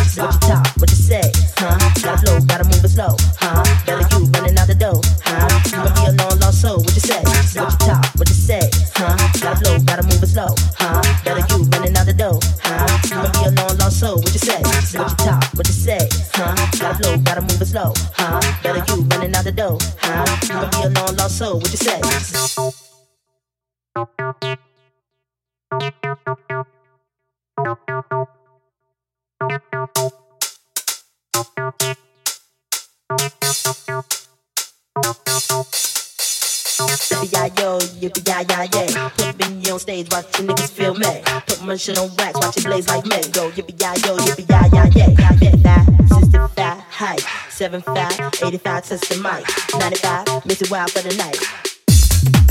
What you talk, what you say, huh? Gotta flow, gotta move it slow, huh? Better you running out the door, huh? You gon' be a long lost soul. What you say, what you talk, what you say, huh? Gotta flow, gotta move it slow, huh? Better you running out the door, huh? You gon' be a long lost soul. What you say, what you talk, what you say, huh? Gotta flow, gotta move it slow, huh? Better you running out the door, huh? You gon' be a long lost soul. What you say? Yo, you be yeah. Put me on stage, watch your niggas feel me. Put my shit on wax, watch it blaze like me. Go, yo, you be yeah. 55, height, 75, 85, touch the mic, 95, miss it wild for the night.